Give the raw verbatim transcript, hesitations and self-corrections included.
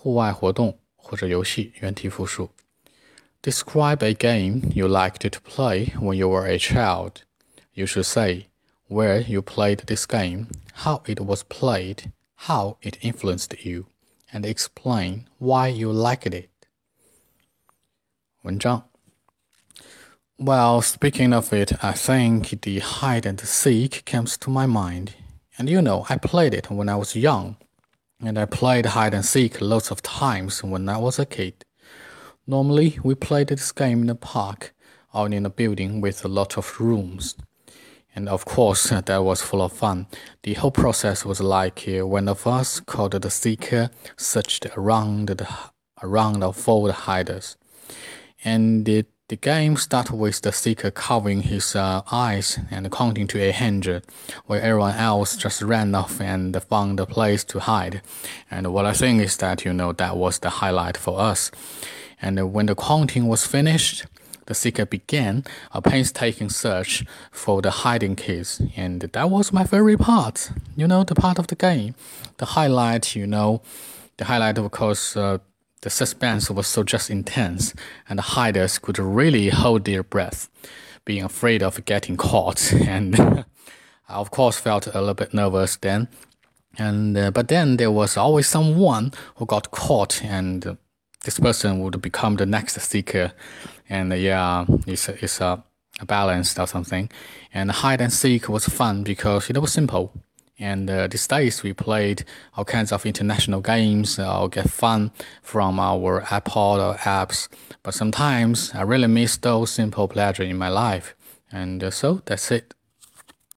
户外活动或者游戏，原体复数。Describe a game you liked to play when you were a child. You should say where you played this game, how it was played, how it influenced you, and explain why you liked it. 文章 Well, speaking of it, I think the hide and seek comes to my mind. And you know, I played it when I was young. And I played hide and seek lots of times when I was a kid. Normally, we played this game in a park or in a building with a lot of rooms. And of course, that was full of fun. The whole process was like when of us called the seeker searched around the, around or for the hiders. And it The game starts with the seeker covering his uh, eyes and counting to a hundred, where everyone else just ran off and found a place to hide. And what I think is that, you know, that was the highlight for us. And when the counting was finished, the seeker began a painstaking search for the hiding keys. And that was my favorite part, you know, the part of the game. The highlight, you know, the highlight, of course, uh, The suspense was so just intense, and the hiders could really hold their breath, being afraid of getting caught. And I, of course, felt a little bit nervous then. And uh, but then there was always someone who got caught, and uh, this person would become the next seeker. And uh, yeah, it's a, it's a, a balance or something. And hide and seek was fun because it was simple. And uh, these days we played all kinds of international games or get fun from our iPod or apps. But sometimes I really miss those simple pleasures in my life. And uh, so that's it.